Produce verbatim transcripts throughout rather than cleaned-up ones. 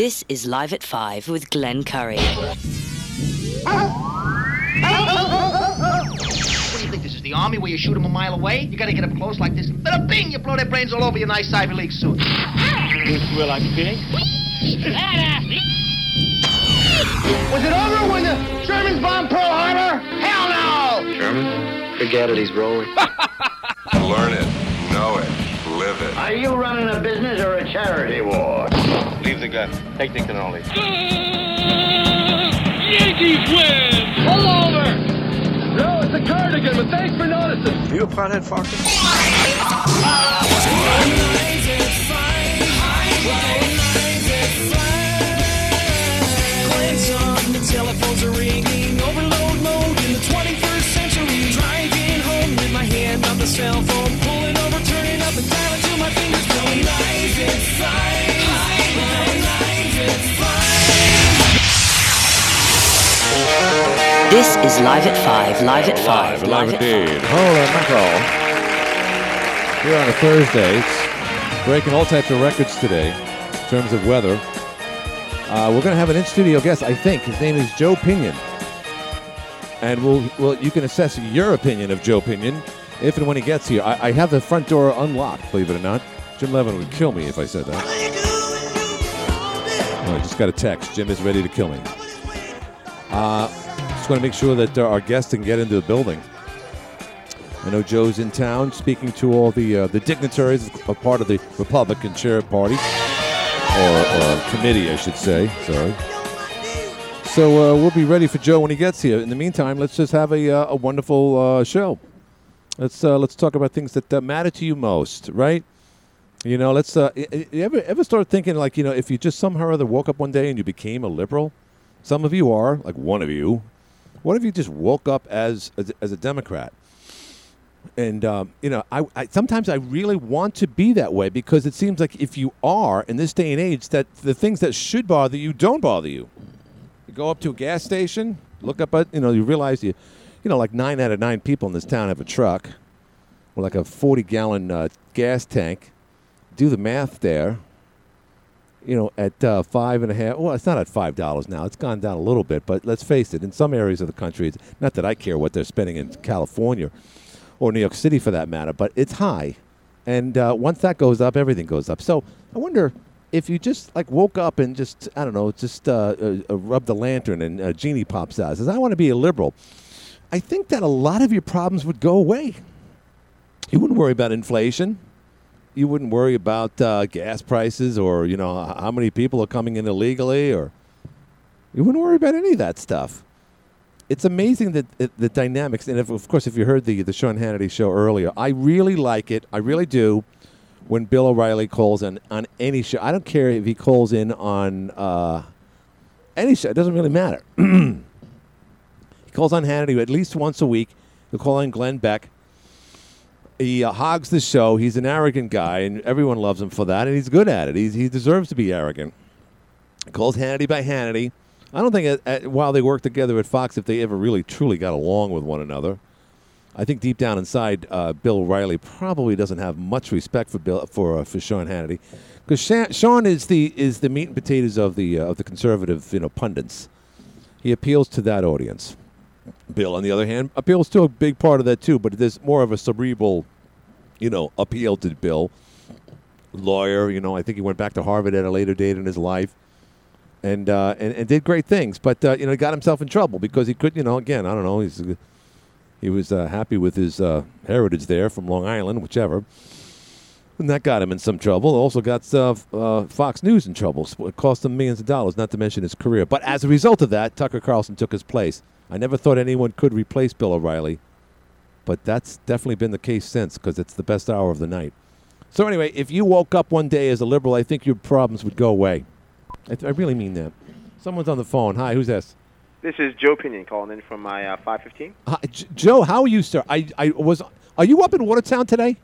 This is Live at Five with Glenn Curry. What do you think this is, the army where you shoot them a mile away? You gotta get up close like this, and bing, you blow their brains all over your nice Ivy League suit. Well, I'm kidding. Was it over when the Germans bombed Pearl Harbor? Hell no! German? Forget it, he's rolling. Learn it, know it, live it. Are you running a business or a charity war? Leave the gun, take the cannoli. Yankees win! Pull over! No, it's a cardigan, but thanks for noticing. Are you a pothead, Fox? Glance on, the telephones are ringing. Overload mode in the twenty-first century. Driving home with my hand on the cell phone. Pulling over, turning up, and dialing till my fingers blowing. Life is fine. Life is fine. This is Live at Five, Live at Five, Live, live, live indeed. Holy mackerel. Here on a Thursday, it's breaking all types of records today in terms of weather. Uh, we're going to have an in-studio guest, I think. His name is Joe Pinion. And we'll, well, you can assess your opinion of Joe Pinion if and when he gets here. I, I have the front door unlocked, believe it or not. Jim Levin would kill me if I said that. Oh, I just got a text. Jim is ready to kill me. Uh... Going to make sure that uh, our guests can get into the building. I know Joe's in town speaking to all the uh, the dignitaries, a part of the Republican chair party, or, or committee, I should say. Sorry. So uh, we'll be ready for Joe when he gets here. In the meantime, let's just have a uh, a wonderful uh, show. Let's uh, let's talk about things that uh, matter to you most, right? You know, let's. Uh, you ever ever start thinking like, you know, if you just somehow or other woke up one day and you became a liberal? Some of you are, like one of you. What if you just woke up as as, as a Democrat? And, um, you know, I, I sometimes I really want to be that way because it seems like if you are, in this day and age, that the things that should bother you don't bother you. You go up to a gas station, look up at, you know, you realize, you, you know, like nine out of nine people in this town have a truck or like a forty-gallon uh, gas tank. Do the math there. You know, at uh, five and a half, well, it's not at five dollars now. It's gone down a little bit, but let's face it. In some areas of the country, it's not that I care what they're spending in California or New York City for that matter, but it's high. And uh, once that goes up, everything goes up. So I wonder if you just like woke up and just, I don't know, just uh, uh, rubbed the lantern and a genie pops out and says, I want to be a liberal. I think that a lot of your problems would go away. You wouldn't worry about inflation. You wouldn't worry about uh, gas prices or, you know, how many people are coming in illegally, or you wouldn't worry about any of that stuff. It's amazing that the, the dynamics. And if, of course, if you heard the, the Sean Hannity show earlier, I really like it. I really do. When Bill O'Reilly calls in on any show, I don't care if he calls in on uh, any show. It doesn't really matter. He calls on Hannity at least once a week. He'll call on Glenn Beck. He uh, hogs the show. He's an arrogant guy, and everyone loves him for that, and he's good at it. He's, he deserves to be arrogant. He calls Hannity by Hannity. I don't think at, at, while they worked together at Fox, if they ever really, truly got along with one another. I think deep down inside, uh, Bill O'Reilly probably doesn't have much respect for Bill for uh, for Sean Hannity, because Sha- Sean is the is the meat and potatoes of the uh, of the conservative, you know, pundits. He appeals to that audience. Bill, on the other hand, appeals to a big part of that, too, but there's more of a cerebral, you know, appeal to Bill. Lawyer, you know, I think he went back to Harvard at a later date in his life and uh, and, and did great things, but, uh, you know, he got himself in trouble because he could, you know, again, I don't know, he's, he was uh, happy with his uh, heritage there from Long Island, whichever, and that got him in some trouble. Also got uh, uh, Fox News in trouble. So it cost him millions of dollars, not to mention his career. But as a result of that, Tucker Carlson took his place. I never thought anyone could replace Bill O'Reilly, but that's definitely been the case since, because it's the best hour of the night. So anyway, if you woke up one day as a liberal, I think your problems would go away. I, th- I really mean that. Someone's on the phone. Hi, who's this? This is Joe Pinion calling in from my uh, five fifteen. Hi, J- Joe, how are you, sir? I, I was. Are you up in Watertown today?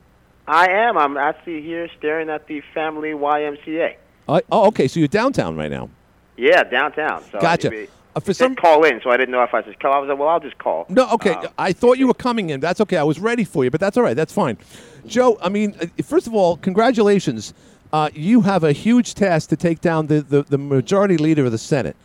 I am. I'm actually here staring at the family Y M C A. Uh, oh, okay. So you're downtown right now. Yeah, downtown. So gotcha. Maybe- Uh, for some call in, so I didn't know if I should call. I was like, well, I'll just call. No, okay. Um, I thought you were coming in. That's okay. I was ready for you, but that's all right. That's fine. Joe, I mean, uh, first of all, congratulations. uh, you have a huge task to take down the, the, the majority leader of the Senate.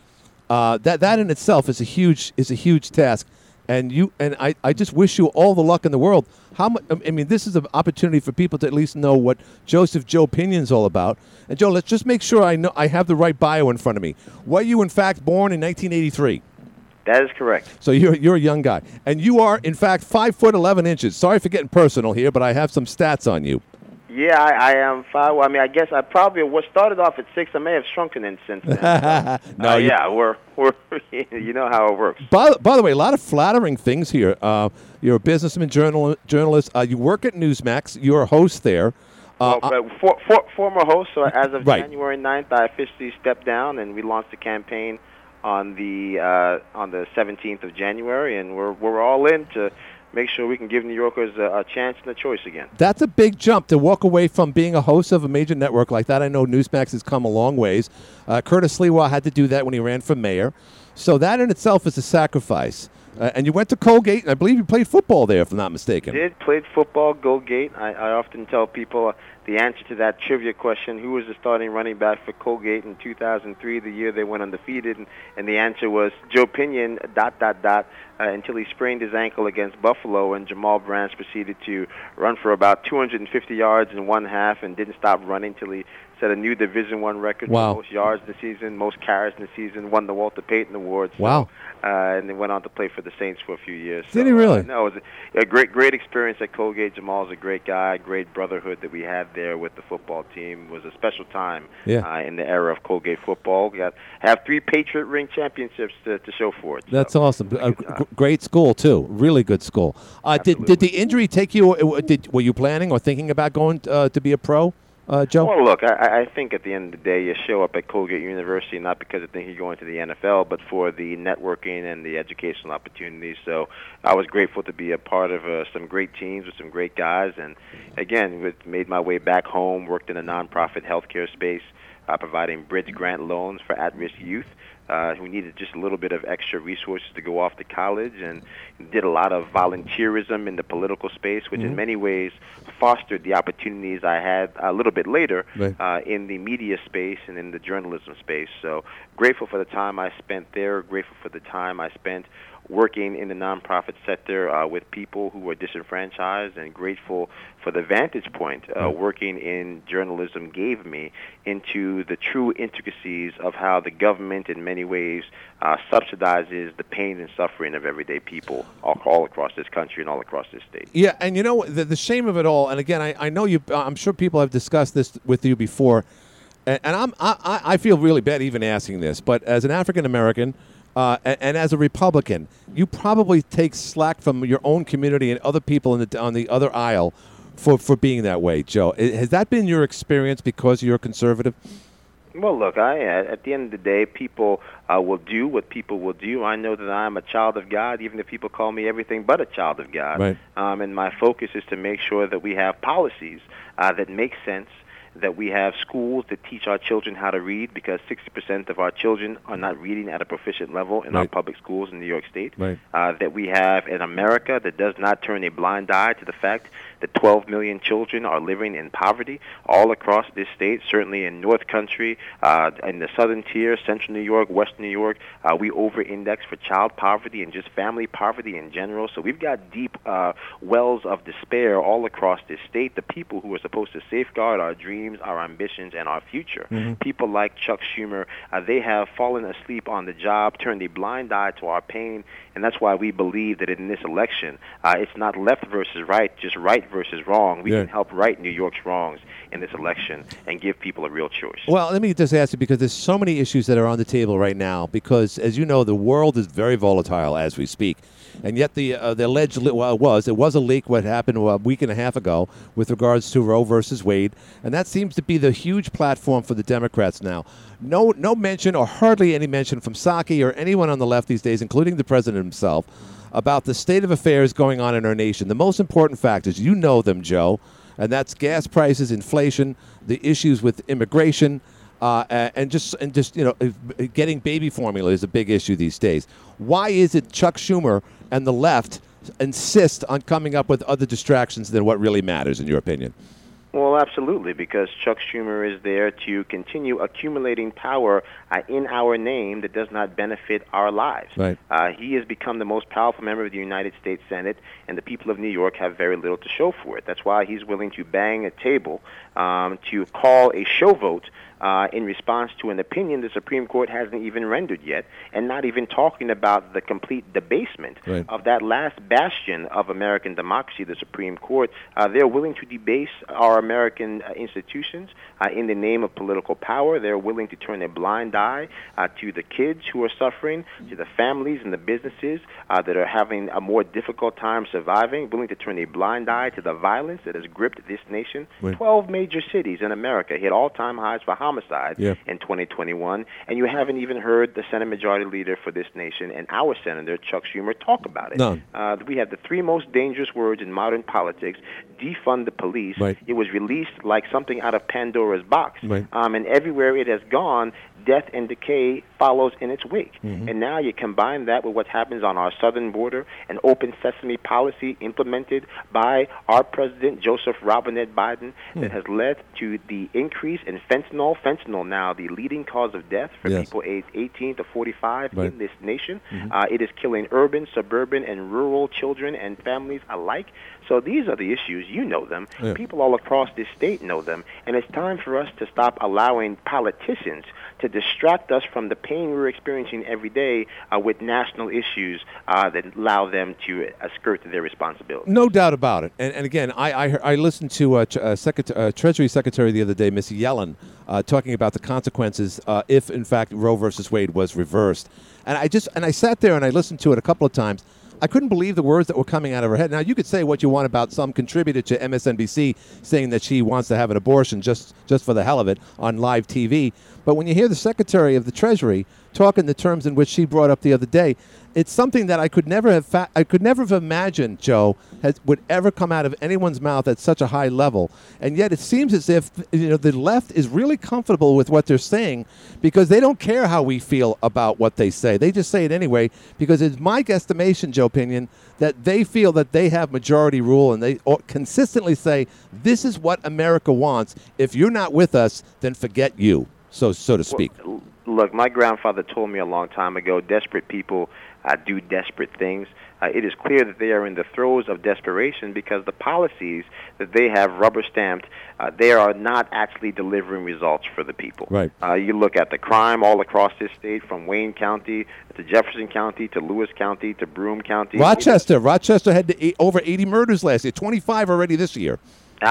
Uh, that that in itself is a huge is a huge task, and you and I, I just wish you all the luck in the world. How much, I mean, this is an opportunity for people to at least know what Joseph Joe Pinion's all about. And Joe, let's just make sure I know I have the right bio in front of me. Were you in fact born in nineteen eighty-three? That is correct. So you're you're a young guy, and you are in fact five foot eleven inches. Sorry for getting personal here, but I have some stats on you. Yeah, I, I am five. I mean, I guess I probably what started off at six. I may have shrunken in since then. no, uh, yeah, we're we're you know how it works. By, by the way, a lot of flattering things here. Uh, you're a businessman, journal, journalist. Uh, you work at Newsmax. You're a host there. Uh, well, but for, for, former host. So as of right. January ninth, I officially stepped down, and we launched a campaign on the uh, on the seventeenth of January, and we're we're all in to make sure we can give New Yorkers a, a chance and a choice again. That's a big jump to walk away from being a host of a major network like that. I know Newsmax has come a long ways. Uh, Curtis Lewa had to do that when he ran for mayor. So that in itself is a sacrifice. Uh, and you went to Colgate, and I believe you played football there, if I'm not mistaken. I did, played football, Colgate. I, I often tell people uh, the answer to that trivia question, who was the starting running back for Colgate in two thousand three, the year they went undefeated, and, and the answer was Joe Pinion, dot, dot, dot, uh, until he sprained his ankle against Buffalo, and Jamal Branch proceeded to run for about two hundred fifty yards in one half and didn't stop running till he set a new Division One record wow. for most yards in the season, most carries in the season, won the Walter Payton Award. So, wow. Uh, and then went on to play for the Saints for a few years. So, Did he really? Uh, no, it was a, a great great experience at Colgate. Jamal's a great guy, great brotherhood that we had there with the football team. It was a special time yeah. uh, in the era of Colgate football. We got have three Patriot Ring championships to, to show for it. So. That's awesome. A g- great school, too. Really good school. Uh, did, did the injury take you, did, were you planning or thinking about going uh, to be a pro? Uh, Joe? Well, look, I, I think at the end of the day, you show up at Colgate University not because I think you're going to the N F L, but for the networking and the educational opportunities. So I was grateful to be a part of uh, some great teams with some great guys. And, again, it made my way back home, worked in a nonprofit healthcare space, uh, providing bridge grant loans for at-risk youth. Uh, who needed just a little bit of extra resources to go off to college, and did a lot of volunteerism in the political space, which mm-hmm. in many ways fostered the opportunities I had a little bit later right. uh, in the media space and in the journalism space. So grateful for the time I spent there, grateful for the time I spent working in the nonprofit sector uh, with people who are disenfranchised, and grateful for the vantage point uh, working in journalism gave me into the true intricacies of how the government in many ways uh, subsidizes the pain and suffering of everyday people all, all across this country and all across this state. Yeah, and you know, the, the shame of it all, and again, I, I know you, I'm sure people have discussed this with you before, and, and I'm, I, I feel really bad even asking this, but as an African-American, Uh, and, and as a Republican, you probably take slack from your own community and other people in the, on the other aisle for, for being that way, Joe. Has that been your experience because you're conservative? Well, look, I, at the end of the day, people uh, will do what people will do. I know that I'm a child of God, even if people call me everything but a child of God. Right. Um, and my focus is to make sure that we have policies uh, that make sense, that we have schools that teach our children how to read, because sixty percent of our children are not reading at a proficient level in right. our public schools in New York State. Right. Uh, that we have an America that does not turn a blind eye to the fact that twelve million children are living in poverty all across this state, certainly in North Country, uh, in the southern tier, central New York, west New York. Uh, we over-index for child poverty and just family poverty in general. So we've got deep uh, wells of despair all across this state. The people who are supposed to safeguard our dreams, our ambitions, and our future. Mm-hmm. People like Chuck Schumer, uh, they have fallen asleep on the job, turned a blind eye to our pain, and that's why we believe that in this election, uh, it's not left versus right, just right versus wrong. We yeah. can help right New York's wrongs in this election and give people a real choice. Well, let me just ask you, because there's so many issues that are on the table right now, because, as you know, the world is very volatile as we speak. And yet the uh, the alleged, well, it was, it was a leak what happened a week and a half ago with regards to Roe versus Wade. And that seems to be the huge platform for the Democrats now. No no mention or hardly any mention from Psaki or anyone on the left these days, including the president himself, about the state of affairs going on in our nation. The most important factors, you know them, Joe, and that's gas prices, inflation, the issues with immigration, Uh, and just and just you know, getting baby formula is a big issue these days. Why is it Chuck Schumer and the left insist on coming up with other distractions than what really matters, in your opinion? Well, absolutely, because Chuck Schumer is there to continue accumulating power uh, in our name that does not benefit our lives. Right. Uh, he has become the most powerful member of the United States Senate, and the people of New York have very little to show for it. That's why he's willing to bang a table um, to call a show vote Uh, in response to an opinion the Supreme Court hasn't even rendered yet, and not even talking about the complete debasement right. of that last bastion of American democracy, the Supreme Court. Uh, they're willing to debase our American uh, institutions uh, in the name of political power. They're willing to turn a blind eye uh, to the kids who are suffering, to the families and the businesses uh, that are having a more difficult time surviving, willing to turn a blind eye to the violence that has gripped this nation. Right. Twelve major cities in America hit all-time highs for homicide. Homicide yeah. in twenty twenty-one, and you haven't even heard the Senate Majority Leader for this nation and our Senator Chuck Schumer talk about it. None. Uh, we have the three most dangerous words in modern politics: defund the police. Right. It was released like something out of Pandora's box, right. um, and everywhere it has gone, death and decay follows in its wake. Mm-hmm. And now you combine that with what happens on our southern border, an open sesame policy implemented by our president, Joseph Robinette Biden, mm. that has led to the increase in fentanyl. Fentanyl now, the leading cause of death for yes. people aged eighteen to forty-five right. in this nation. Mm-hmm. Uh, it is killing urban, suburban, and rural children and families alike. So these are the issues. You know them. Yeah. People all across this state know them. And it's time for us to stop allowing politicians to distract us from the pain we're experiencing every day uh, with national issues uh, that allow them to uh, skirt their responsibility. No doubt about it. And, and again, I I, I listened to uh, Ch- uh, Secret- uh, Treasury Secretary the other day, Miz Yellen, uh, talking about the consequences uh, if, in fact, Roe versus Wade was reversed. And I just and I sat there and I listened to it a couple of times. I couldn't believe the words that were coming out of her head. Now, you could say what you want about some contributor to M S N B C saying that she wants to have an abortion just, just for the hell of it on live T V. But when you hear the Secretary of the Treasury talk in the terms in which she brought up the other day, it's something that I could never have fa- I could never have imagined, Joe, has, would ever come out of anyone's mouth at such a high level. And yet it seems as if you know the left is really comfortable with what they're saying because they don't care how we feel about what they say. They just say it anyway because it's my guesstimation, Joe Pinion, that they feel that they have majority rule and they consistently say, this is what America wants. If you're not with us, then forget you, so so to speak. Well, look, my grandfather told me a long time ago, desperate people uh, do desperate things. Uh, it is clear that they are in the throes of desperation because the policies that they have rubber-stamped, uh, they are not actually delivering results for the people. Right. Uh, you look at the crime all across this state, from Wayne County to Jefferson County to Lewis County to Broome County. Rochester. Rochester had eight, over eighty murders last year, twenty-five already this year.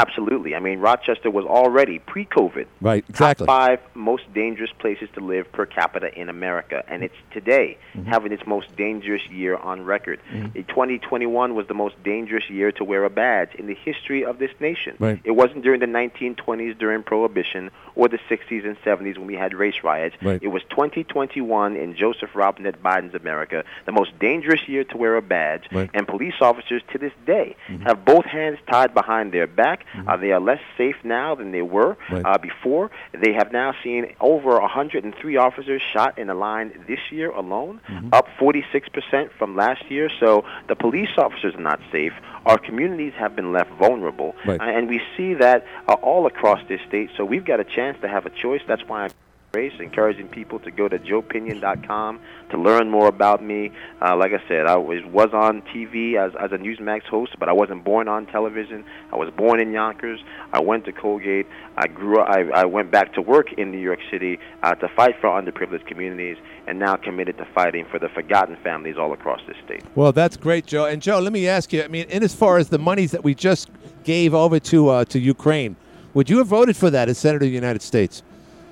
Absolutely. I mean, Rochester was already pre-COVID. Right, exactly. Top five most dangerous places to live per capita in America. And it's today mm-hmm. having its most dangerous year on record. Mm-hmm. twenty twenty-one was the most dangerous year to wear a badge in the history of this nation. Right. It wasn't during the nineteen twenties during Prohibition or the sixties and seventies when we had race riots. Right. It was twenty twenty-one in Joseph Robinette Biden's America, the most dangerous year to wear a badge. Right. And police officers to this day mm-hmm. have both hands tied behind their back. Mm-hmm. Uh, they are less safe now than they were right. uh, before. They have now seen over one hundred three officers shot in the line this year alone, mm-hmm. up forty-six percent from last year. So the police officers are not safe. Our communities have been left vulnerable. Right. Uh, and we see that uh, all across this state. So we've got a chance to have a choice. That's why I'm race, encouraging people to go to joe pinion dot com to learn more about me. Uh, like I said, I was, was on T V as, as a Newsmax host, but I wasn't born on television. I was born in Yonkers. I went to Colgate. I grew. I, I went back to work in New York City uh, to fight for underprivileged communities, and now committed to fighting for the forgotten families all across this state. Well, that's great, Joe. And Joe, let me ask you. I mean, in as far as the monies that we just gave over to uh, to Ukraine, would you have voted for that as Senator of the United States?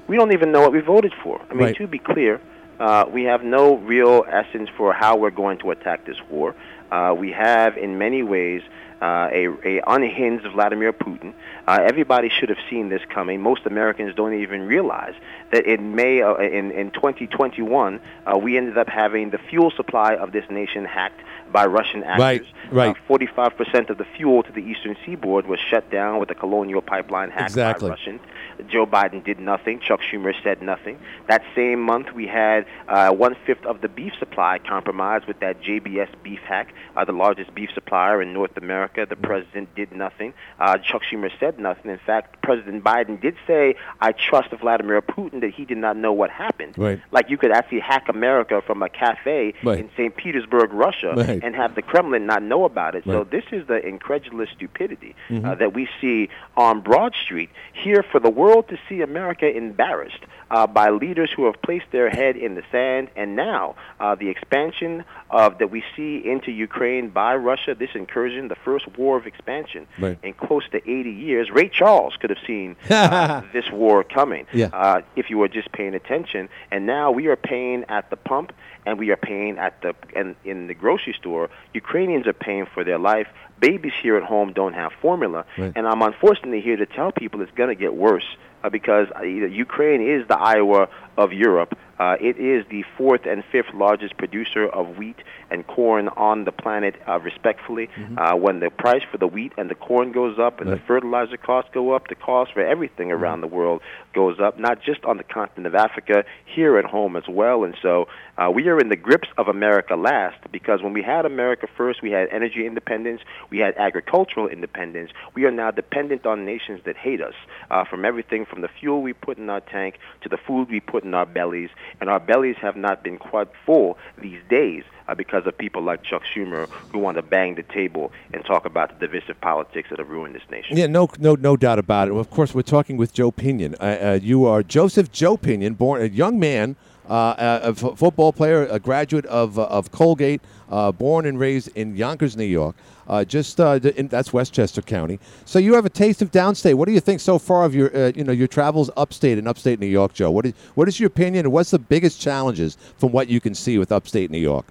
We don't even know what we voted for. I mean, right. to be clear, uh, we have no real essence for how we're going to attack this war. Uh, we have, in many ways, uh, a, a unhinged Vladimir Putin. Uh, everybody should have seen this coming. Most Americans don't even realize that in May, uh, in, in twenty twenty-one, uh, we ended up having the fuel supply of this nation hacked by Russian actors. Right, right. Uh, forty-five percent of the fuel to the eastern seaboard was shut down with a colonial pipeline hacked exactly. by Russians. Joe Biden did nothing. Chuck Schumer said nothing. That same month, we had uh, one-fifth of the beef supply compromised with that J B S beef hack, uh, the largest beef supplier in North America. The president did nothing. Uh, Chuck Schumer said nothing. In fact, President Biden did say, I trust Vladimir Putin, that he did not know what happened. Right. Like, you could actually hack America from a cafe right. in Saint Petersburg, Russia, right. and have the Kremlin not know about it. Right. So this is the incredulous stupidity mm-hmm. uh, that we see on Broad Street, here for the world to see America embarrassed uh, by leaders who have placed their head in the sand. And now uh, the expansion of that we see into Ukraine by Russia, this incursion, the first war of expansion right. in close to eighty years. Ray Charles could have seen uh, this war coming yeah. uh, if you were just paying attention. And now we are paying at the pump, and we are paying at the and in the grocery store. Ukrainians are paying for their life. Babies here at home don't have formula. Right. And I'm unfortunately here to tell people it's going to get worse uh, because uh, Ukraine is the Iowa of Europe. Uh, it is the fourth and fifth largest producer of wheat and corn on the planet, uh, respectfully. Mm-hmm. Uh, when the price for the wheat and the corn goes up and right. the fertilizer costs go up, the cost for everything around mm-hmm. the world goes up, not just on the continent of Africa, here at home as well. And so uh, we are in the grips of America last, because when we had America first, we had energy independence, we had agricultural independence. We are now dependent on nations that hate us, uh, from everything from the fuel we put in our tank to the food we put in our bellies. And our bellies have not been quite full these days uh, because of people like Chuck Schumer, who want to bang the table and talk about the divisive politics that have ruined this nation. Yeah, no no, no doubt about it. Well, of course, we're talking with Joe Pinion. Uh, uh, you are Joseph Joe Pinion, born a young man, uh, a f- football player, a graduate of uh, of Colgate, uh, born and raised in Yonkers, New York. Uh, just uh, in, that's Westchester County. So you have a taste of downstate. What do you think so far of your uh, you know your travels upstate in upstate New York, Joe? What is what is your opinion, and what's the biggest challenges from what you can see with upstate New York?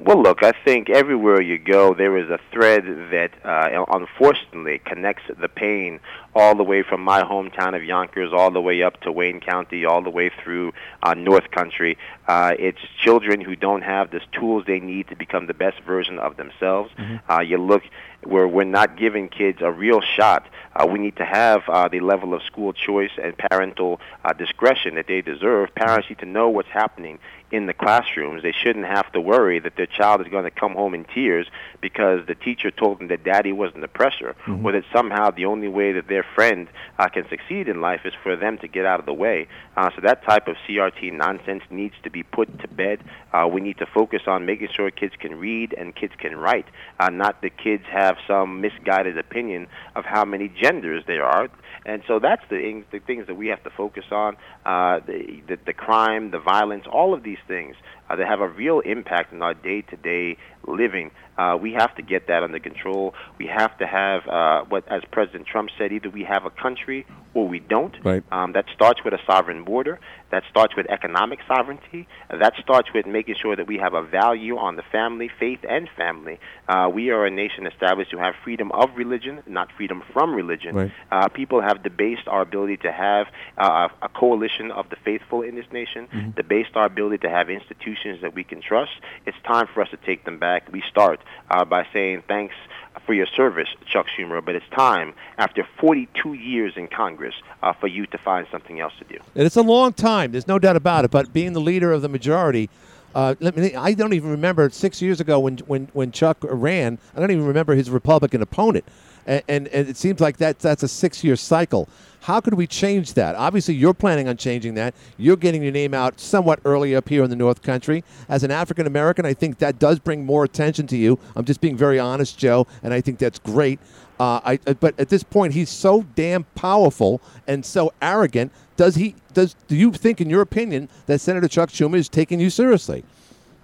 Well, look, I think everywhere you go, there is a thread that, uh, unfortunately, connects the pain all the way from my hometown of Yonkers, all the way up to Wayne County, all the way through uh, North Country. Uh, it's children who don't have the tools they need to become the best version of themselves. Mm-hmm. Uh, you look where we're not giving kids a real shot. Uh, we need to have uh, the level of school choice and parental uh, discretion that they deserve. Parents need to know what's happening in the classrooms. They shouldn't have to worry that their child is going to come home in tears because the teacher told them that daddy wasn't the pressure, mm-hmm. or that somehow the only way that their friend uh, can succeed in life is for them to get out of the way. Uh, so that type of C R T nonsense needs to be put to bed. Uh, we need to focus on making sure kids can read and kids can write, uh, not that kids have some misguided opinion of how many genders there are. And so that's the, the things that we have to focus on, uh, the, the, the crime, the violence, all of these things uh, that have a real impact on our day-to-day living. Uh, we have to get that under control. We have to have, uh, what, as President Trump said, either we have a country or we don't. Right. Um, that starts with a sovereign border. That starts with economic sovereignty. That starts with making sure that we have a value on the family, faith, and family. Uh, we are a nation established to have freedom of religion, not freedom from religion. Right. Uh, people have debased our ability to have uh, a coalition of the faithful in this nation, mm-hmm. debased our ability to have institutions that we can trust. It's time for us to take them back. We start Uh, by saying thanks for your service, Chuck Schumer, but it's time, after forty-two years in Congress, uh, for you to find something else to do. And it's a long time, there's no doubt about it, but being the leader of the majority, uh, let me, I don't even remember six years ago when, when, when Chuck ran, I don't even remember his Republican opponent. And, and, and it seems like that, that's a six-year cycle. How could we change that? Obviously, you're planning on changing that. You're getting your name out somewhat early up here in the North Country. As an African-American, I think that does bring more attention to you. I'm just being very honest, Joe, and I think that's great. Uh, I, but at this point, he's so damn powerful and so arrogant. Does he? Does do you think, in your opinion, that Senator Chuck Schumer is taking you seriously?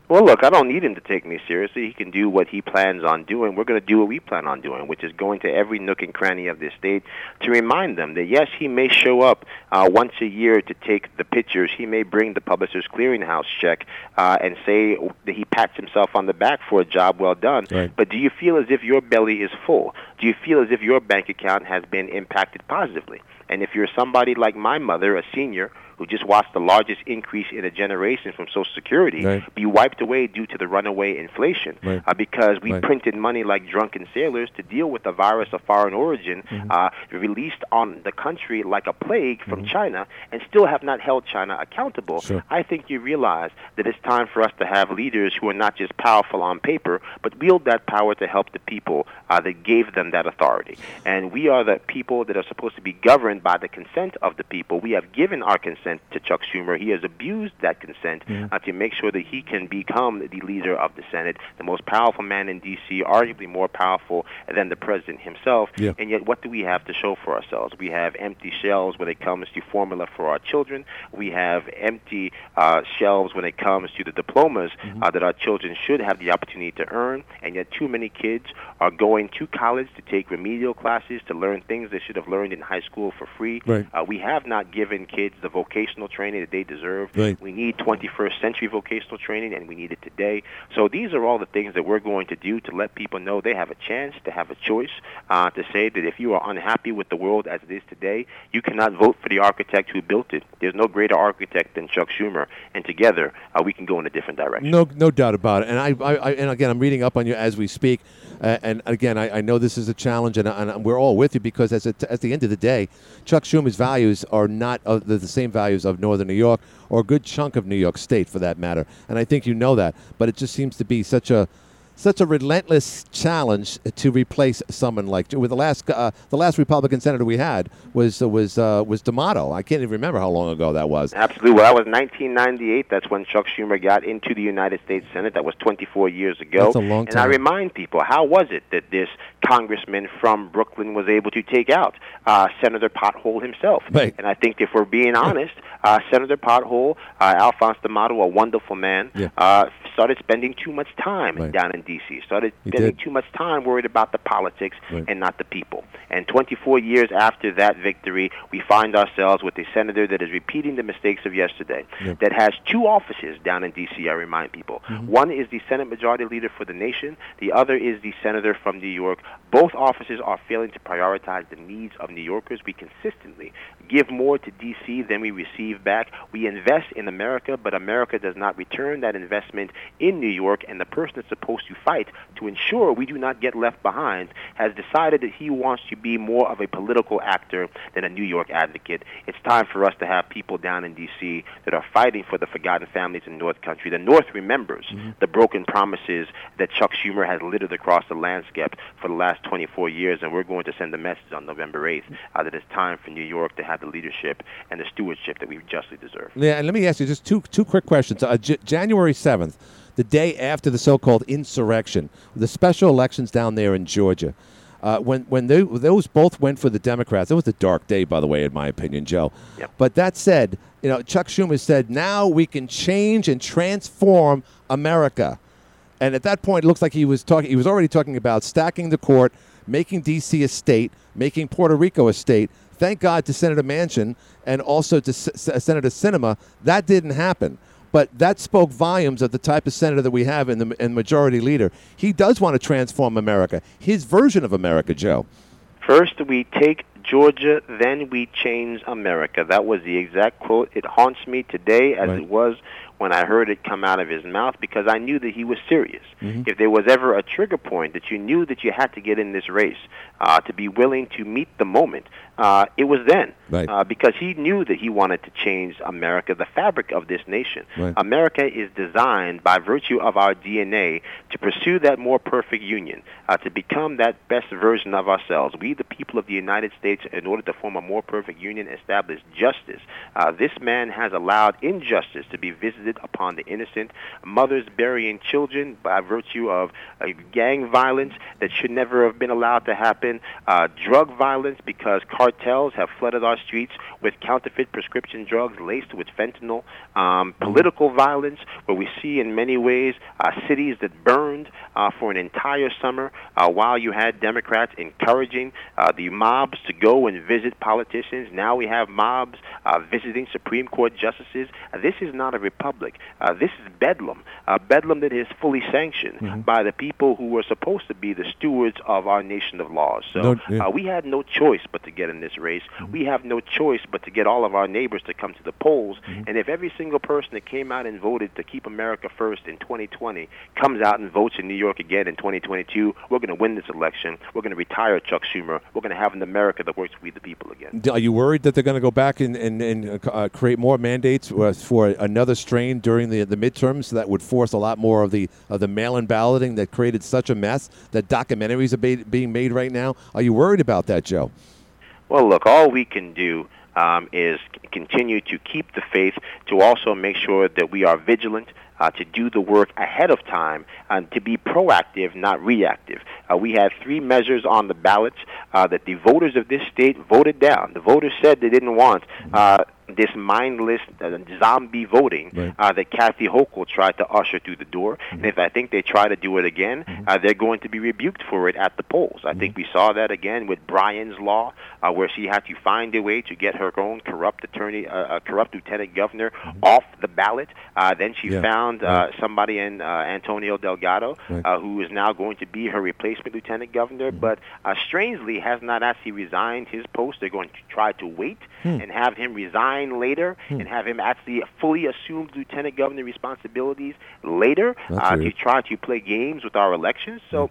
Well, look, I don't need him to take me seriously. He can do what he plans on doing. We're going to do what we plan on doing, which is going to every nook and cranny of this state to remind them that, yes, he may show up uh, once a year to take the pictures. He may bring the Publishers Clearinghouse check uh, and say that he pats himself on the back for a job well done. Right. But do you feel as if your belly is full? Do you feel as if your bank account has been impacted positively? And if you're somebody like my mother, a senior who just watched the largest increase in a generation from Social Security right. be wiped away due to the runaway inflation right. uh, because we right. printed money like drunken sailors to deal with a virus of foreign origin mm-hmm. uh, released on the country like a plague from mm-hmm. China, and still have not held China accountable. Sure. I think you realize that it's time for us to have leaders who are not just powerful on paper, but wield that power to help the people uh, that gave them that authority. And we are the people that are supposed to be governed by the consent of the people. We have given our consent to Chuck Schumer. He has abused that consent yeah. uh, to make sure that he can become the leader of the Senate, the most powerful man in D C, arguably more powerful than the president himself. Yeah. And yet what do we have to show for ourselves? We have empty shelves when it comes to formula for our children. We have empty uh, shelves when it comes to the diplomas mm-hmm. uh, that our children should have the opportunity to earn. And yet too many kids are going to college to take remedial classes to learn things they should have learned in high school for free. Right. Uh, we have not given kids the vocational training that they deserve. Right. We need twenty-first century vocational training, and we need it today. So these are all the things that we're going to do to let people know they have a chance, to have a choice, uh, to say that if you are unhappy with the world as it is today, you cannot vote for the architect who built it. There's no greater architect than Chuck Schumer, and together uh, we can go in a different direction. No, no doubt about it. And I, I, I and again, I'm reading up on you as we speak. Uh, and again, I, I know this is a challenge, and, and we're all with you because as at, at the end of the day, Chuck Schumer's values are not uh, the, the same values of Northern New York or a good chunk of New York State, for that matter. And I think you know that. But it just seems to be such a such a relentless challenge to replace someone like with the last uh, the last Republican senator we had was uh, was uh, was D'Amato. I can't even remember how long ago that was. Absolutely. Well, that was nineteen ninety-eight. That's when Chuck Schumer got into the United States Senate. That was twenty-four years ago. That's a long time. And I remind people, how was it that this congressman from Brooklyn was able to take out uh, Senator Pothole himself? Right. And I think if we're being honest, uh, Senator Pothole, uh, Alphonse D'Amato, a wonderful man, yeah. uh, started spending too much time right. down in D C, started spending too much time worried about the politics right. and not the people. And twenty-four years after that victory, we find ourselves with a senator that is repeating the mistakes of yesterday, yep. that has two offices down in D C, I remind people. Mm-hmm. One is the Senate Majority Leader for the nation. The other is the senator from New York. Both offices are failing to prioritize the needs of New Yorkers. We consistently give more to D C than we receive back. We invest in America, but America does not return that investment in New York, and the person that's supposed to fight to ensure we do not get left behind has decided that he wants to be more of a political actor than a New York advocate. It's time for us to have people down in D C that are fighting for the forgotten families in North Country. The North remembers mm-hmm. the broken promises that Chuck Schumer has littered across the landscape for the last twenty-four years, and we're going to send a message on November eighth uh, that it's time for New York to have the leadership and the stewardship that we justly deserve. Yeah, and let me ask you just two two quick questions. Uh, J- January seventh, the day after the so-called insurrection, the special elections down there in Georgia, uh, when when they, those both went for the Democrats, it was a dark day, by the way, in my opinion, Joe. Yep. But that said, you know, Chuck Schumer said, now we can change and transform America. And at that point, it looks like he was talking. He was already talking about stacking the court, making D C a state, making Puerto Rico a state. Thank God to Senator Manchin and also to S- S- Senator Sinema. That didn't happen. But that spoke volumes of the type of senator that we have in the in majority leader. He does want to transform America, his version of America, Joe. First, we take Georgia, then we change America. That was the exact quote. It haunts me today as right. it was when I heard it come out of his mouth, because I knew that he was serious. Mm-hmm. If there was ever a trigger point that you knew that you had to get in this race uh, to be willing to meet the moment, uh, it was then, right. uh, because he knew that he wanted to change America, the fabric of this nation. Right. America is designed by virtue of our D N A to pursue that more perfect union, uh, to become that best version of ourselves. We, the people of the United States, in order to form a more perfect union, establish justice. Uh, this man has allowed injustice to be visited upon the innocent, mothers burying children by virtue of uh, gang violence that should never have been allowed to happen, uh, drug violence because cartels have flooded our streets with counterfeit prescription drugs laced with fentanyl, um, political violence where we see in many ways uh, cities that burned uh, for an entire summer uh, while you had Democrats encouraging uh, the mobs to go and visit politicians. Now we have mobs uh, visiting Supreme Court justices. Uh, this is not a republic. Uh, this is bedlam, uh, bedlam that is fully sanctioned mm-hmm. by the people who were supposed to be the stewards of our nation of laws. So no, yeah. uh, we had no choice but to get in this race. Mm-hmm. We have no choice but to get all of our neighbors to come to the polls. Mm-hmm. And if every single person that came out and voted to keep America first in twenty twenty comes out and votes in New York again in twenty twenty-two, we're going to win this election. We're going to retire Chuck Schumer. We're going to have an America that works with the people again. Are you worried that they're going to go back and, and, and uh, create more mandates for another strain during the, the midterms that would force a lot more of the, of the mail-in balloting that created such a mess that documentaries are be- being made right now? Are you worried about that, Joe? Well, look, all we can do um, is c- continue to keep the faith, to also make sure that we are vigilant, Uh, to do the work ahead of time, and to be proactive, not reactive. Uh, we had three measures on the ballot uh, that the voters of this state voted down. The voters said they didn't want uh, this mindless uh, zombie voting right. uh, that Kathy Hochul tried to usher through the door. Mm-hmm. And if I think they try to do it again, mm-hmm. uh, they're going to be rebuked for it at the polls. I mm-hmm. think we saw that again with Bryan's Law, uh, where she had to find a way to get her own corrupt attorney, uh, corrupt lieutenant governor mm-hmm. off the ballot. Uh, then she yeah. found uh, right. somebody in uh, Antonio Delgado, right. uh, who is now going to be her replacement lieutenant governor, mm-hmm. but uh, strangely has not actually resigned his post. They're going to try to wait mm-hmm. and have him resign later hmm. and have him actually fully assume lieutenant governor responsibilities later uh, to try to play games with our elections. So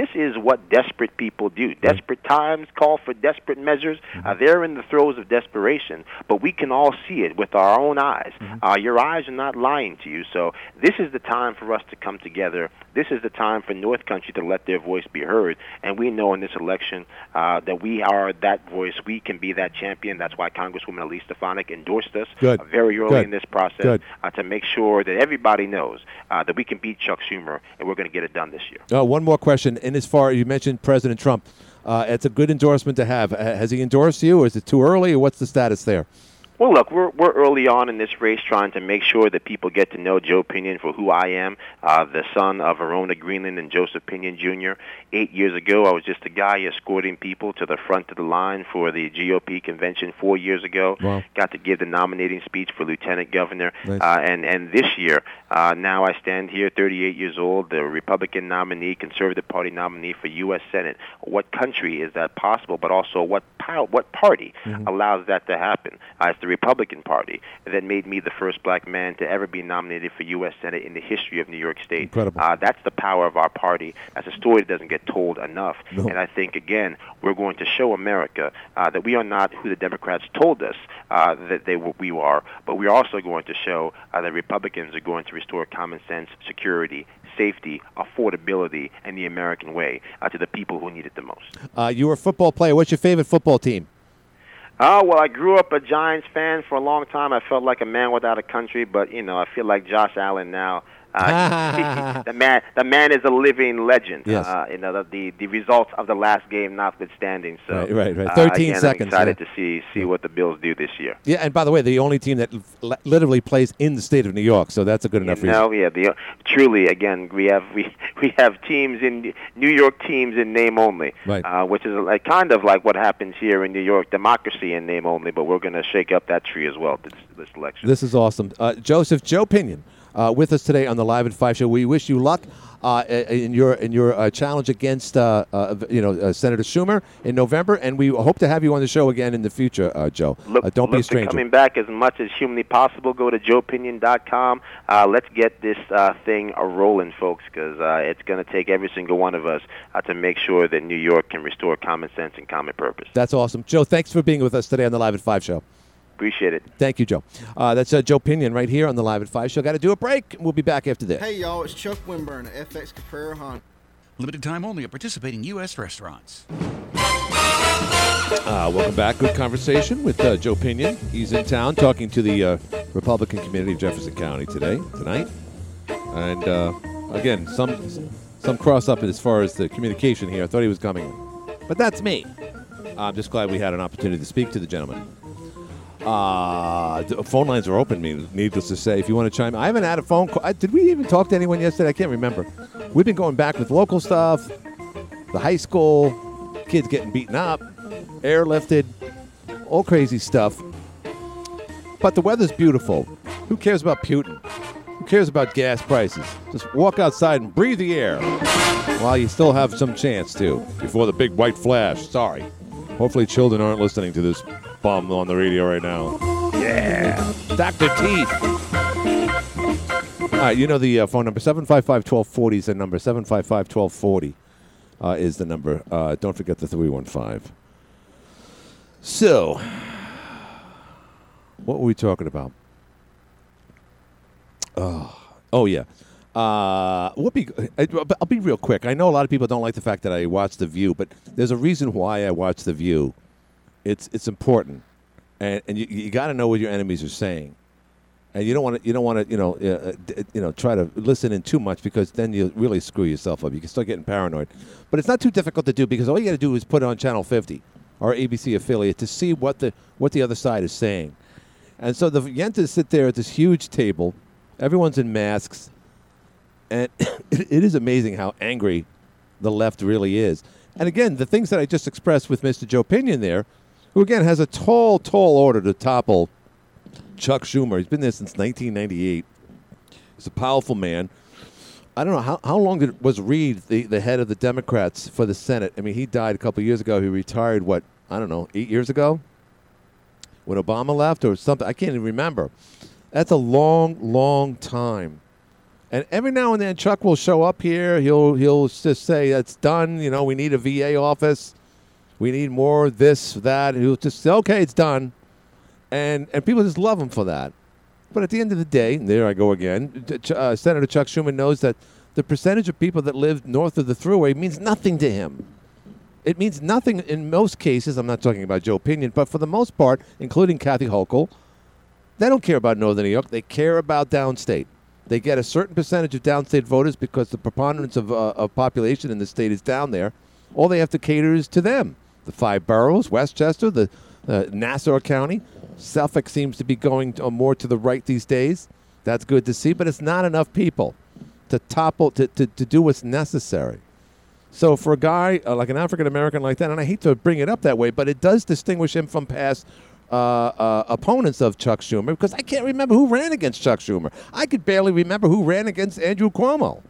this is what desperate people do. Desperate times call for desperate measures. Uh, they're in the throes of desperation, but we can all see it with our own eyes. Uh, your eyes are not lying to you. So this is the time for us to come together. This is the time for North Country to let their voice be heard. And we know in this election uh, that we are that voice. We can be that champion. That's why Congresswoman Elise Stefanik endorsed us Good. Uh, very early Good. In this process uh, to make sure that everybody knows uh, that we can beat Chuck Schumer, and we're going to get it done this year. Uh, one more question. And as far as you mentioned President Trump, uh, it's a good endorsement to have. Has he endorsed you, or is it too early, or what's the status there? Well, look, we're we're early on in this race trying to make sure that people get to know Joe Pinion for who I am, uh, the son of Verona Greenland and Joseph Pinion, Junior Eight years ago, I was just a guy escorting people to the front of the line for the G O P convention four years ago. Wow. Got to give the nominating speech for lieutenant governor. Nice. Uh, and, and this year, uh, now I stand here, thirty-eight years old, the Republican nominee, Conservative Party nominee for U S Senate. What country is that possible, but also what, pow- what party mm-hmm. allows that to happen? Uh, the Republican Party that made me the first black man to ever be nominated for U S Senate in the history of New York State. Incredible. Uh, that's the power of our party. That's a story that doesn't get told enough. No. And I think, again, we're going to show America uh, that we are not who the Democrats told us uh, that they were, we are, but we're also going to show uh, that Republicans are going to restore common sense, security, safety, affordability, and the American way uh, to the people who need it the most. Uh, you're a football player. What's your favorite football team? Uh, well, I grew up a Giants fan for a long time. I felt like a man without a country, but, you know, I feel like Josh Allen now. Uh, the man, the man is a living legend. Yes. Uh, you know, the, the the results of the last game notwithstanding. So, right, right, right. Thirteen uh, again, seconds. I'm excited yeah. to see see what the Bills do this year. Yeah, and by the way, the only team that l- literally plays in the state of New York, so that's a good enough you know, reason. No, yeah, the, truly. Again, we have we, we have teams in New York teams in name only, right. uh, which is like, kind of like what happens here in New York, democracy in name only. But we're going to shake up that tree as well this, this election. This is awesome, uh, Joseph Joe Pinion. Uh, with us today on the Live at Five show. We wish you luck uh, in your in your uh, challenge against uh, uh, you know uh, Senator Schumer in November, and we hope to have you on the show again in the future, uh, Joe. Look, uh, don't look be a stranger. Coming back as much as humanly possible. Go to joe pinion dot com. Uh, let's get this uh, thing a rolling, folks, because uh, it's going to take every single one of us uh, to make sure that New York can restore common sense and common purpose. That's awesome, Joe. Thanks for being with us today on the Live at Five show. Appreciate it. Thank you, Joe. Uh, that's uh, Joe Pinion right here on the Live at Five show. Got to do a break. We'll be back after this. Hey, y'all. It's Chuck Winburn, F X Caprera Hunt. Limited time only at participating U S restaurants. Uh, welcome back. Good conversation with uh, Joe Pinion. He's in town talking to the uh, Republican community of Jefferson County today, tonight. And, uh, again, some some cross-up as far as the communication here. I thought he was coming. But that's me. I'm just glad we had an opportunity to speak to the gentleman. Uh, the phone lines are open, needless to say. If you want to chime in, I haven't had a phone call. I, did we even talk to anyone yesterday? I can't remember. We've been going back with local stuff, the high school, kids getting beaten up, airlifted, all crazy stuff. But the weather's beautiful. Who cares about Putin? Who cares about gas prices? Just walk outside and breathe the air while you still have some chance to before the big white flash. Sorry. Hopefully children aren't listening to this bomb on the radio right now. Yeah. Doctor Teeth. All right, you know the uh, phone number, seven five five, one two four zero is the number. seven five five, one two four zero uh, is the number. Uh, don't forget the three one five. So, what were we talking about? Oh, oh yeah. Uh, Whoopi, I'll be real quick. I know a lot of people don't like the fact that I watch The View, but there's a reason why I watch The View. It's it's important, and and you you got to know what your enemies are saying, and you don't want to you don't want to you know uh, you know try to listen in too much because then you really screw yourself up. You can start getting paranoid, but it's not too difficult to do because all you got to do is put on Channel fifty, our A B C affiliate, to see what the what the other side is saying, and so the Yentas sit there at this huge table, everyone's in masks. And it is amazing how angry the left really is. And again, the things that I just expressed with Mister Joe Pinion there, who again has a tall, tall order to topple Chuck Schumer. He's been there since nineteen ninety-eight. He's a powerful man. I don't know, how, how long did, was Reed, the, the head of the Democrats for the Senate? I mean, he died a couple of years ago. He retired, what, I don't know, eight years ago? When Obama left or something? I can't even remember. That's a long, long time. And every now and then, Chuck will show up here. He'll he'll just say, that's done. You know, we need a V A office. We need more this, that. And he'll just say, okay, it's done. And and people just love him for that. But at the end of the day, there I go again, uh, Senator Chuck Schumer knows that the percentage of people that live north of the Thruway means nothing to him. It means nothing in most cases. I'm not talking about Joe Pinion, but for the most part, including Kathy Hochul, they don't care about northern New York. They care about downstate. They get a certain percentage of downstate voters because the preponderance of, uh, of population in the state is down there. All they have to cater is to them. The five boroughs, Westchester, the uh, Nassau County. Suffolk seems to be going to, uh, more to the right these days. That's good to see, but it's not enough people to topple, to, to, to do what's necessary. So for a guy uh, like an African-American like that, and I hate to bring it up that way, but it does distinguish him from past Uh, uh, opponents of Chuck Schumer, because I can't remember who ran against Chuck Schumer. I could barely remember who ran against Andrew Cuomo.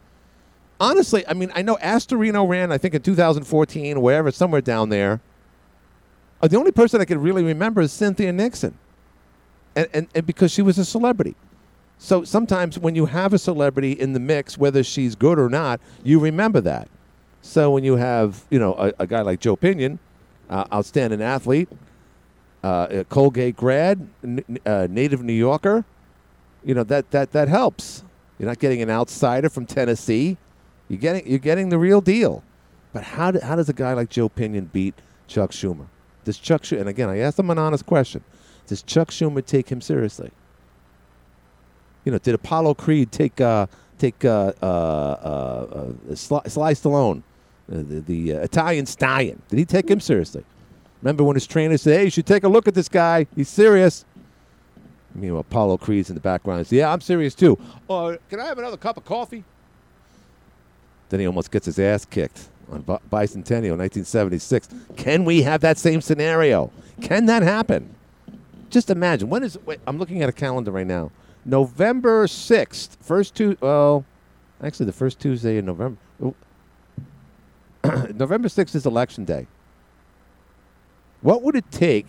Honestly, I mean, I know Astorino ran, I think, in two thousand fourteen, wherever, somewhere down there. Uh, the only person I could really remember is Cynthia Nixon, and, and, and because she was a celebrity. So sometimes when you have a celebrity in the mix, whether she's good or not, you remember that. So when you have, you know, a, a guy like Joe Pinion, uh, outstanding athlete, Uh, a Colgate grad, n- uh, native New Yorker, you know, that, that that helps. You're not getting an outsider from Tennessee. You're getting you're getting the real deal. But how do, how does a guy like Joe Pinion beat Chuck Schumer? Does Chuck Schumer, and again, I asked him an honest question. Does Chuck Schumer take him seriously? You know, did Apollo Creed take uh, take uh, uh, uh, uh, Sly, Sly Stallone, uh, the, the uh, Italian stallion? Did he take him seriously? Remember when his trainer said, hey, you should take a look at this guy. He's serious. I mean, Apollo Creed's in the background. Says, yeah, I'm serious, too. Uh, can I have another cup of coffee? Then he almost gets his ass kicked on B- Bicentennial, nineteen seventy-six. Can we have that same scenario? Can that happen? Just imagine. When is? Wait, I'm looking at a calendar right now. November sixth. First two. Well, actually, the first Tuesday in November. November sixth is Election Day. What would it take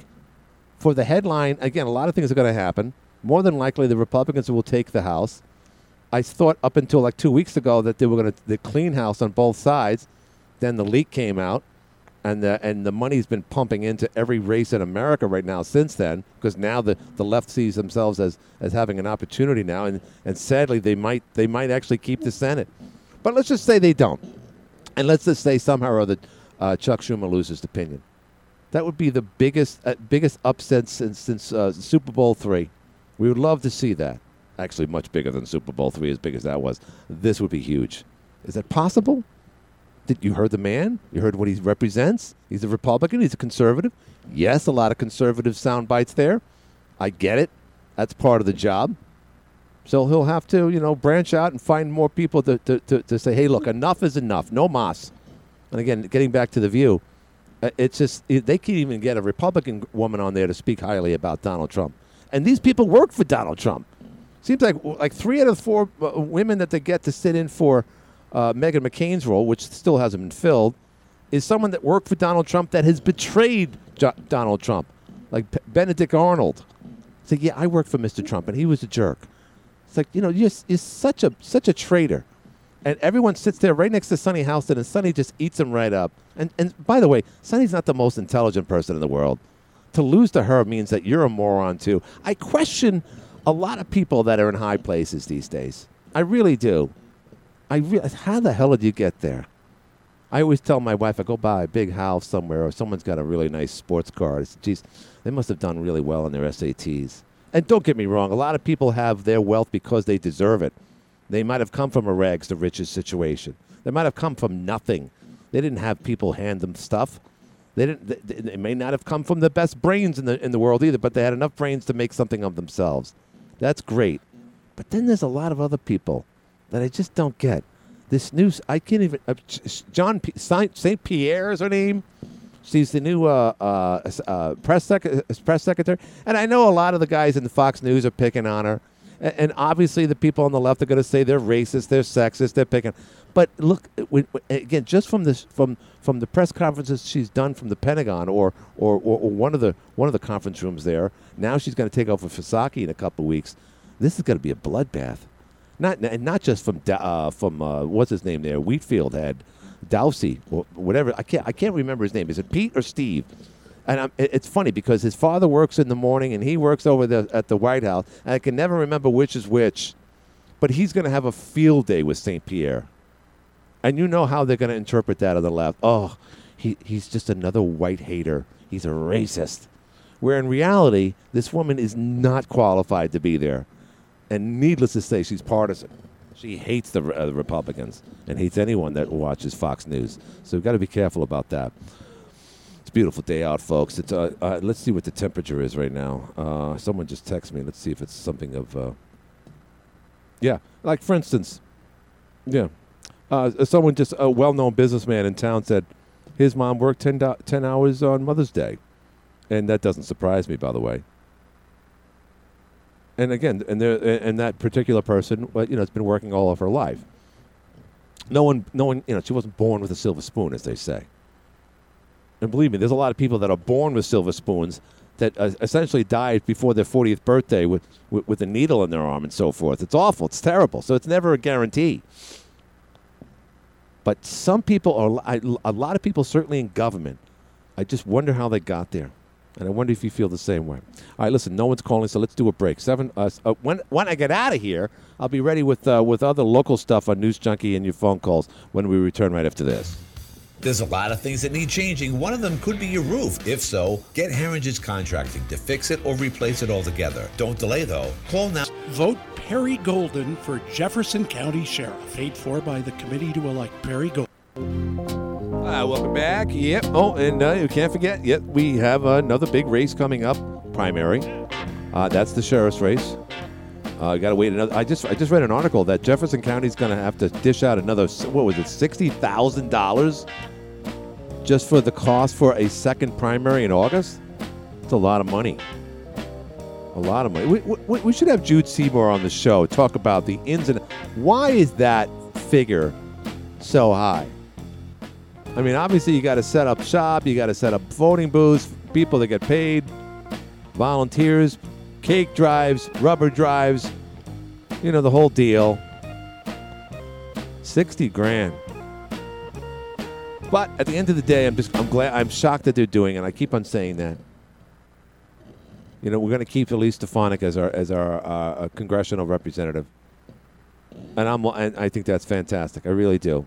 for the headline? Again, a lot of things are going to happen. More than likely, the Republicans will take the House. I thought up until like two weeks ago that they were going to clean house on both sides. Then the leak came out, and the, and the money's been pumping into every race in America right now since then, because now the, the left sees themselves as, as having an opportunity now, and, and sadly, they might they might actually keep the Senate. But let's just say they don't. And let's just say somehow or other uh, Chuck Schumer loses the Pinion. That would be the biggest uh, biggest upset since, since uh, Super Bowl three. We would love to see that. Actually, much bigger than Super Bowl three, as big as that was. This would be huge. Is that possible? Did you heard the man? You heard what he represents? He's a Republican. He's a conservative. Yes, a lot of conservative sound bites there. I get it. That's part of the job. So he'll have to, you know, branch out and find more people to, to, to, to say, hey, look, enough is enough. No mas. And again, getting back to The View, it's just, they can't even get a Republican woman on there to speak highly about Donald Trump. And these people work for Donald Trump. Seems like like three out of four women that they get to sit in for uh, Meghan McCain's role, which still hasn't been filled, is someone that worked for Donald Trump that has betrayed Jo- Donald Trump. Like P- Benedict Arnold. It's like, yeah, I worked for Mister Trump, and he was a jerk. It's like, you know, you're, you're such a such a traitor. And everyone sits there right next to Sonny Houston, and Sonny just eats him right up. And and by the way, Sonny's not the most intelligent person in the world. To lose to her means that you're a moron, too. I question a lot of people that are in high places these days. I really do. I re- How the hell did you get there? I always tell my wife, I go buy a big house somewhere, or someone's got a really nice sports car. I say, geez, they must have done really well on their S A Ts. And don't get me wrong, a lot of people have their wealth because they deserve it. They might have come from a rags to riches situation. They might have come from nothing. They didn't have people hand them stuff. They didn't. They, they may not have come from the best brains in the in the world either, but they had enough brains to make something of themselves. That's great. But then there's a lot of other people that I just don't get. This new, I can't even, uh, John P, Saint Pierre is her name. She's the new uh, uh, uh, press, sec- press secretary. And I know a lot of the guys in the Fox News are picking on her. And obviously the people on the left are going to say they're racist, they're sexist, they're picking. But look, we, we, again, just from this, from from the press conferences she's done from the Pentagon or or, or, or one of the one of the conference rooms there. Now she's going to take over Psaki in a couple of weeks. This is going to be a bloodbath, not and not just from uh, from uh, what's his name there, Wheatfield had Dowsey or whatever. I can't I can't remember his name. Is it Pete or Steve? And I'm, it's funny because his father works in the morning and he works over the, at the White House. And I can never remember which is which. But he's going to have a field day with Saint Pierre. And you know how they're going to interpret that on the left. Oh, he, he's just another white hater. He's a racist. Where in reality, this woman is not qualified to be there. And needless to say, she's partisan. She hates the uh, Republicans and hates anyone that watches Fox News. So we've got to be careful about that. Beautiful day out, folks. It's uh, uh, let's see what the temperature is right now. Uh, someone just texted me. Let's see if it's something of, uh, yeah, like for instance, yeah, uh, someone just a well-known businessman in town said his mom worked ten, do- ten hours on Mother's Day, and that doesn't surprise me, by the way. And again, and there, and that particular person, well, you know, it's been working all of her life. No one, no one, you know, she wasn't born with a silver spoon, as they say. And believe me, there's a lot of people that are born with silver spoons that uh, essentially die before their fortieth birthday with, with with a needle in their arm and so forth. It's awful. It's terrible. So it's never a guarantee. But some people are, I, a lot of people certainly in government, I just wonder how they got there. And I wonder if you feel the same way. All right, listen, no one's calling, so let's do a break. Seven. Uh, uh, when when I get out of here, I'll be ready with uh, with other local stuff on News Junkie and your phone calls when we return right after this. There's a lot of things that need changing. One of them could be your roof. If so, get Harringer's Contracting to fix it or replace it altogether. Don't delay, though. Call now. Vote Perry Golden for Jefferson County Sheriff. Paid for by the committee to elect Perry Golden. Uh, welcome back. Yep. Oh, and uh, you can't forget, yep, we have another big race coming up, primary. Uh, that's the sheriff's race. Uh, got to wait another. I just I just read an article that Jefferson County's going to have to dish out another, what was it, sixty thousand dollars just for the cost for a second primary in August? It's a lot of money. A lot of money. We, we, we should have Jude Seymour on the show, talk about the ins and outs. Why is that figure so high? I mean, obviously, you got to set up shop. You got to set up voting booths, people that get paid, volunteers, cake drives, rubber drives, you know, the whole deal. sixty grand. But at the end of the day, I'm just I'm glad I'm shocked that they're doing it. I keep on saying that. You know, we're going to keep Elise Stefanik as our as our uh, congressional representative. And I'm and I think that's fantastic. I really do.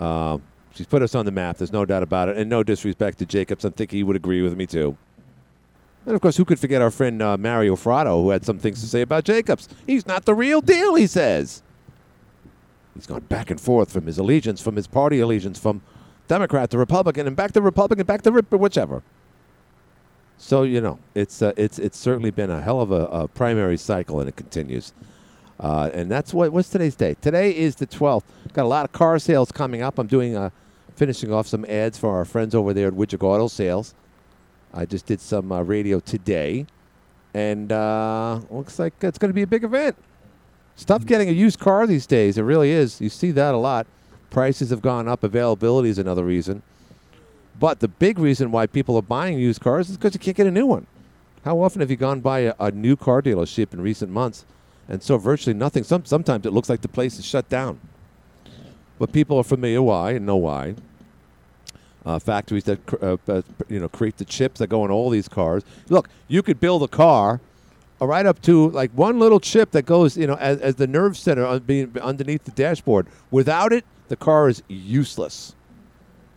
Uh, she's put us on the map. There's no doubt about it. And no disrespect to Jacobs. I think he would agree with me too. And, of course, who could forget our friend uh, Mario Fratto, who had some things to say about Jacobs? He's not the real deal, he says. He's gone back and forth from his allegiance, from his party allegiance, from Democrat to Republican, and back to Republican, back to Rip, whichever. So, you know, it's uh, it's it's certainly been a hell of a, a primary cycle, and it continues. Uh, and that's what what's today's day? Today is the twelfth. Got a lot of car sales coming up. I'm doing uh, finishing off some ads for our friends over there at Widger Auto Sales. I just did some uh, radio today, and uh, looks like it's going to be a big event. It's tough getting a used car these days. It really is. You see that a lot. Prices have gone up. Availability is another reason. But the big reason why people are buying used cars is because you can't get a new one. How often have you gone by a, a new car dealership in recent months? And so virtually nothing. Some, sometimes it looks like the place is shut down. But people are familiar why and know why. Uh, factories that uh, uh, you know create the chips that go in all these cars. Look, you could build a car uh, right up to like one little chip that goes, you know, as, as the nerve center un- being underneath the dashboard. Without it, the car is useless.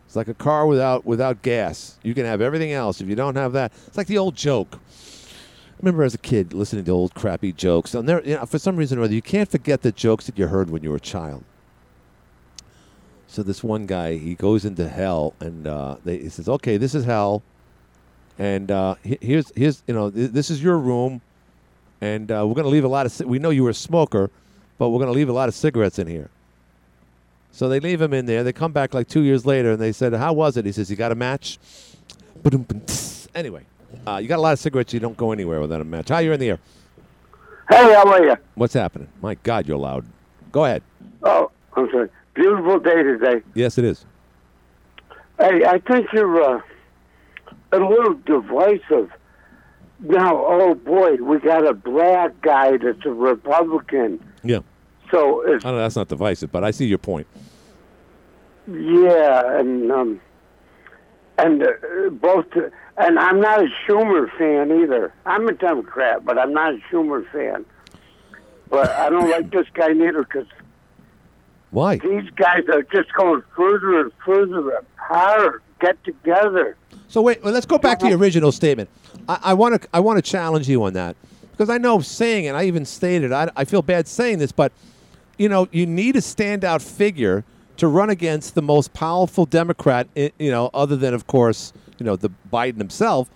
It's like a car without without gas. You can have everything else. If you don't have that, it's like the old joke. I remember as a kid listening to old crappy jokes, and there, you know, for some reason or other, you can't forget the jokes that you heard when you were a child. So this one guy, he goes into hell, and uh, they, he says, "Okay, this is hell, and uh, here's here's you know th- this is your room, and uh, we're going to leave a lot of. Ci- we know you were a smoker, but we're going to leave a lot of cigarettes in here." So they leave him in there. They come back like two years later, and they said, "How was it?" He says, "You got a match?" Anyway, uh, you got a lot of cigarettes. You don't go anywhere without a match. Hi, you're in the air. Hey, how are you? What's happening? My God, you're loud. Go ahead. Oh, I'm sorry. Beautiful day today. Yes, it is. Hey, I think you're uh, a little divisive. Now, oh boy, we got a black guy that's a Republican. Yeah. So it's, I know that's not divisive, but I see your point. Yeah, and um, and uh, both, uh, and I'm not a Schumer fan either. I'm a Democrat, but I'm not a Schumer fan. But I don't like this guy neither because. Why? These guys are just going further and further apart. Get together. So wait, well, let's go back to the original statement. I want to I want to challenge you on that because I know saying it. I even stated I I feel bad saying this, but you know you need a standout figure to run against the most powerful Democrat. You know, other than of course you know the Biden himself.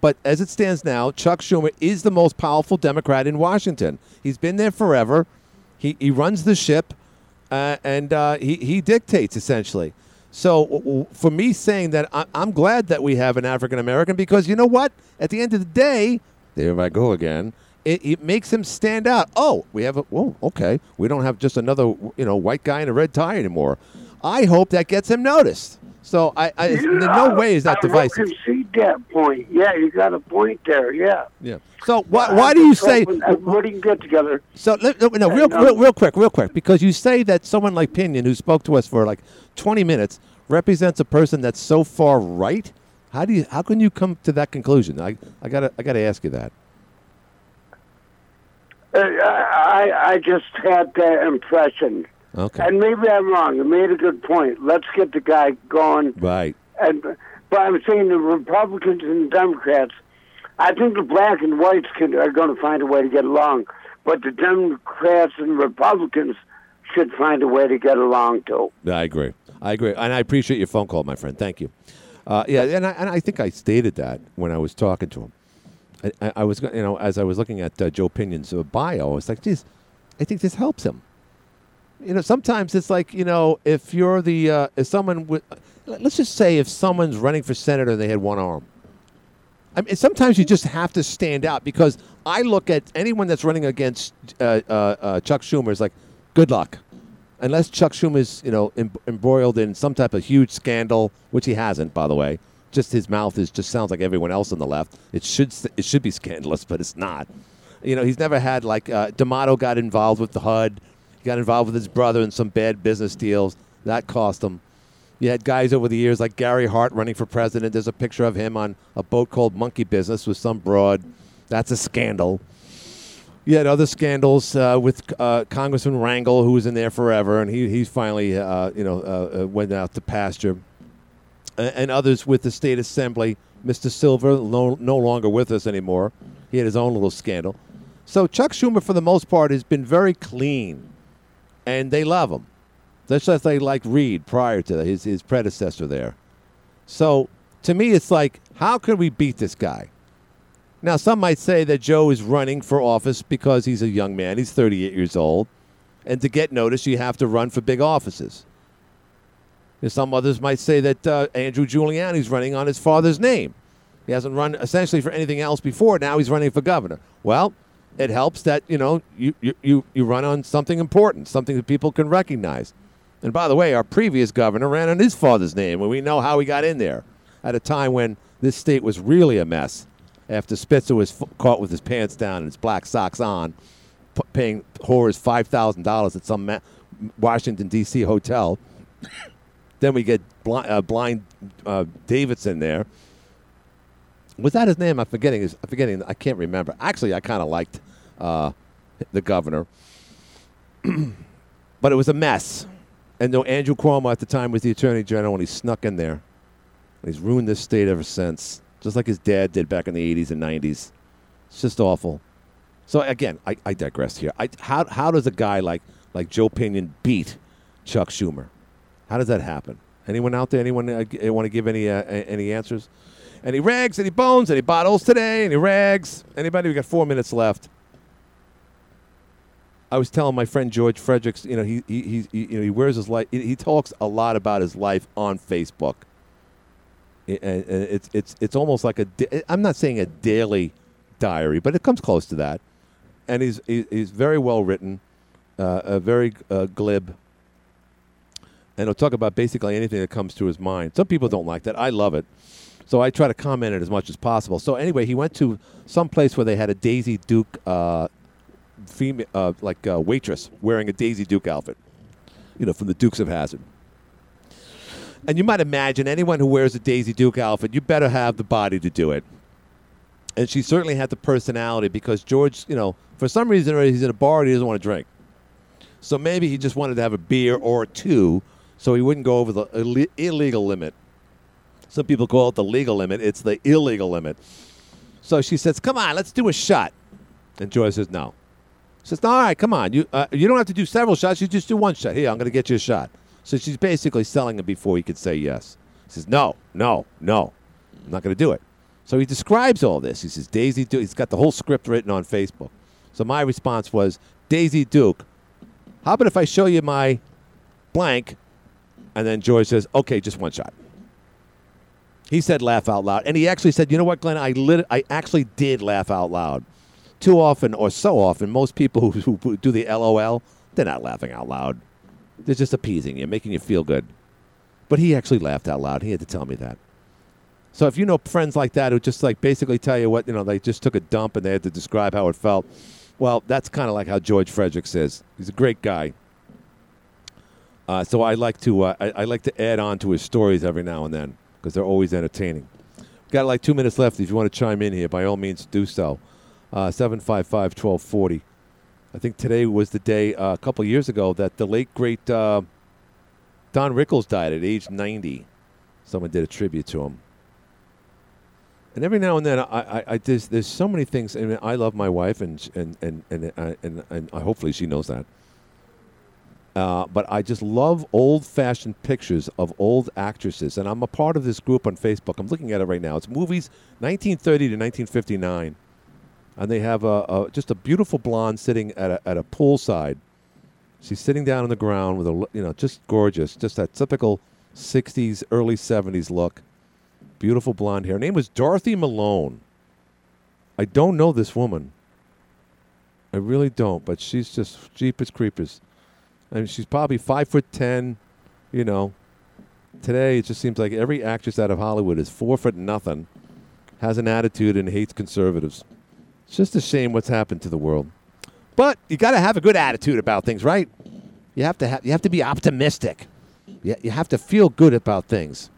But as it stands now, Chuck Schumer is the most powerful Democrat in Washington. He's been there forever. He he runs the ship. Uh, and uh, he, he dictates, essentially. So w- w- for me saying that, I- I'm glad that we have an African-American because you know what? At the end of the day, there I go again, it, it makes him stand out. Oh, we have a, whoa, okay. We don't have just another, you know, white guy in a red tie anymore. I hope that gets him noticed. So I, I yeah, in no way is that I divisive. I can see that point. Yeah, you got a point there. Yeah. Yeah. So why why do you say? What do you get together? So no, real, real real quick, real quick, because you say that someone like Pinion, who spoke to us for like twenty minutes, represents a person that's so far right. How do you? How can you come to that conclusion? I I gotta I gotta ask you that. Uh, I I just had that impression. Okay. And maybe I'm wrong. You made a good point. Let's get the guy going. Right. And but I'm saying the Republicans and Democrats, I think the black and whites can, are going to find a way to get along. But the Democrats and Republicans should find a way to get along, too. I agree. I agree. And I appreciate your phone call, my friend. Thank you. Uh, yeah, and I, and I think I stated that when I was talking to him. I, I, I was, you know, as I was looking at uh, Joe Pinion's uh, bio, I was like, geez, I think this helps him. You know, sometimes it's like, you know, if you're the, uh, if someone, with, let's just say if someone's running for senator and they had one arm. I mean, sometimes you just have to stand out because I look at anyone that's running against uh, uh, uh, Chuck Schumer is like, good luck. Unless Chuck Schumer's, you know, em- embroiled in some type of huge scandal, which he hasn't, by the way. Just his mouth is just sounds like everyone else on the left. It should it should be scandalous, but it's not. You know, he's never had like, uh, D'Amato got involved with the H U D. He got involved with his brother in some bad business deals. That cost him. You had guys over the years like Gary Hart running for president. There's a picture of him on a boat called Monkey Business with some broad. That's a scandal. You had other scandals uh, with uh, Congressman Rangel, who was in there forever, and he he finally uh, you know uh, went out to pasture. And, and others with the state assembly. Mister Silver, no, no longer with us anymore. He had his own little scandal. So Chuck Schumer, for the most part, has been very clean. And they love him. That's just they like Reed prior to his his predecessor there. So to me, it's like, how can we beat this guy? Now, some might say that Joe is running for office because he's a young man. He's thirty-eight years old. And to get noticed, you have to run for big offices. And some others might say that uh, Andrew Giuliani's running on his father's name. He hasn't run essentially for anything else before. Now he's running for governor. Well, it helps that, you know, you, you, you run on something important, something that people can recognize. And by the way, our previous governor ran on his father's name, and we know how he got in there. at a time when this state was really a mess after Spitzer was f- caught with his pants down and his black socks on, p- paying whores five thousand dollars at some ma- Washington, D C hotel. Then we get bl- uh, blind uh, Davidson there. Was that his name? I'm forgetting. I'm forgetting. I can't remember. Actually, I kind of liked uh, the governor. But it was a mess. And no, Andrew Cuomo at the time was the attorney general, and he snuck in there. And he's ruined this state ever since, just like his dad did back in the eighties and nineties. It's just awful. So, again, I, I digress here. I, how how does a guy like, like Joe Pinion beat Chuck Schumer? How does that happen? Anyone out there? Anyone uh, want to give any uh, any answers? Any rags? Any bones? Any bottles today? Any rags? Anybody? We got four minutes left. I was telling my friend George Fredericks, you know, he he he you know he wears his life. He talks a lot about his life on Facebook, and it's it's it's almost like a. I'm not saying a daily diary, but it comes close to that. And he's he's very well written, uh, a very uh, glib, and he'll talk about basically anything that comes to his mind. Some people don't like that. I love it, so I try to comment it as much as possible. So anyway, he went to some place where they had a Daisy Duke. Uh, Female, uh, like a waitress wearing a Daisy Duke outfit, you know, from the Dukes of Hazzard. And you might imagine anyone who wears a Daisy Duke outfit, you better have the body to do it. And she certainly had the personality because George, you know, for some reason he's in a bar and he doesn't want to drink. So maybe he just wanted to have a beer or two so he wouldn't go over the Ill- illegal limit. Some people call it the legal limit. It's the illegal limit. So she says, come on, let's do a shot. And George says, no. Says, all right, come on. You uh, you don't have to do several shots. You just do one shot. Here, I'm going to get you a shot. So she's basically selling him before he could say yes. He says, no, no, no. I'm not going to do it. So he describes all this. He says, Daisy Duke. He's got the whole script written on Facebook. So my response was, Daisy Duke, how about if I show you my blank? And then George says, okay, just one shot. He said laugh out loud. And he actually said, you know what, Glenn? I lit- I actually did laugh out loud. Too often, or so often, most people who, who do the LOL, they're not laughing out loud. They're just appeasing you, making you feel good. But he actually laughed out loud. He had to tell me that. So if you know friends like that who just like basically tell you what, you know, they just took a dump and they had to describe how it felt, well, that's kind of like how George Fredericks is. He's a great guy. Uh, so I like to uh, I, I like to add on to his stories every now and then because they're always entertaining. We've got like two minutes left. If you want to chime in here, by all means, do so. Uh, seven five five, one two four zero. I think today was the day uh, a couple years ago that the late, great uh, Don Rickles died at age ninety. Someone did a tribute to him. And every now and then, I, I, I there's, there's so many things. I mean, I love my wife, and and and and and, and, and hopefully she knows that. Uh, but I just love old-fashioned pictures of old actresses, and I'm a part of this group on Facebook. I'm looking at it right now. It's movies nineteen thirty to nineteen fifty-nine. And they have a, a just a beautiful blonde sitting at a at a poolside. She's sitting down on the ground with a, you know, just gorgeous, just that typical sixties, early seventies look. Beautiful blonde hair. Her name was Dorothy Malone. I don't know this woman. I really don't, but she's just Jeepers Creepers. I mean, she's probably five foot ten, you know. Today it just seems like every actress out of Hollywood is four foot nothing, has an attitude and hates conservatives. It's just a shame what's happened to the world. But you got to have a good attitude about things, right? You have to have you have to be optimistic. You, you have to feel good about things.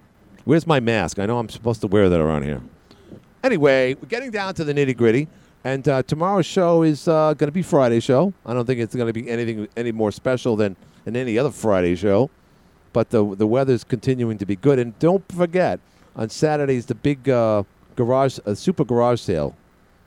Where's my mask? I know I'm supposed to wear that around here. Anyway, we're getting down to the nitty-gritty. And uh, tomorrow's show is uh, going to be Friday's show. I don't think it's going to be anything any more special than, than any other Friday show. But the the weather's continuing to be good. And don't forget, on Saturday's the big uh, garage, uh, super garage sale.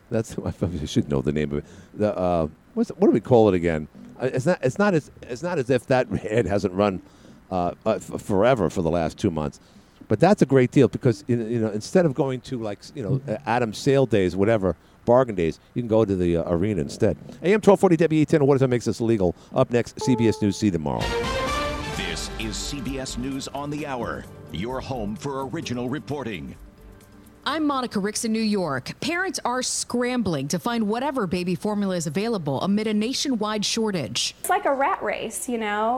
That's I should know the name of it. The uh, what's, what do we call it again? It's not. It's not as. It's not as if that ad hasn't run uh, uh, f- forever for the last two months. But that's a great deal because you know instead of going to like you know Adam's sale days, whatever bargain days, you can go to the uh, arena instead. A M twelve forty W E ten. What if that makes this illegal? Up next, C B S News. See you tomorrow. This is C B S News on the Hour. Your home for original reporting. I'm Monica Ricks in New York. Parents are scrambling to find whatever baby formula is available amid a nationwide shortage. It's like a rat race, you know.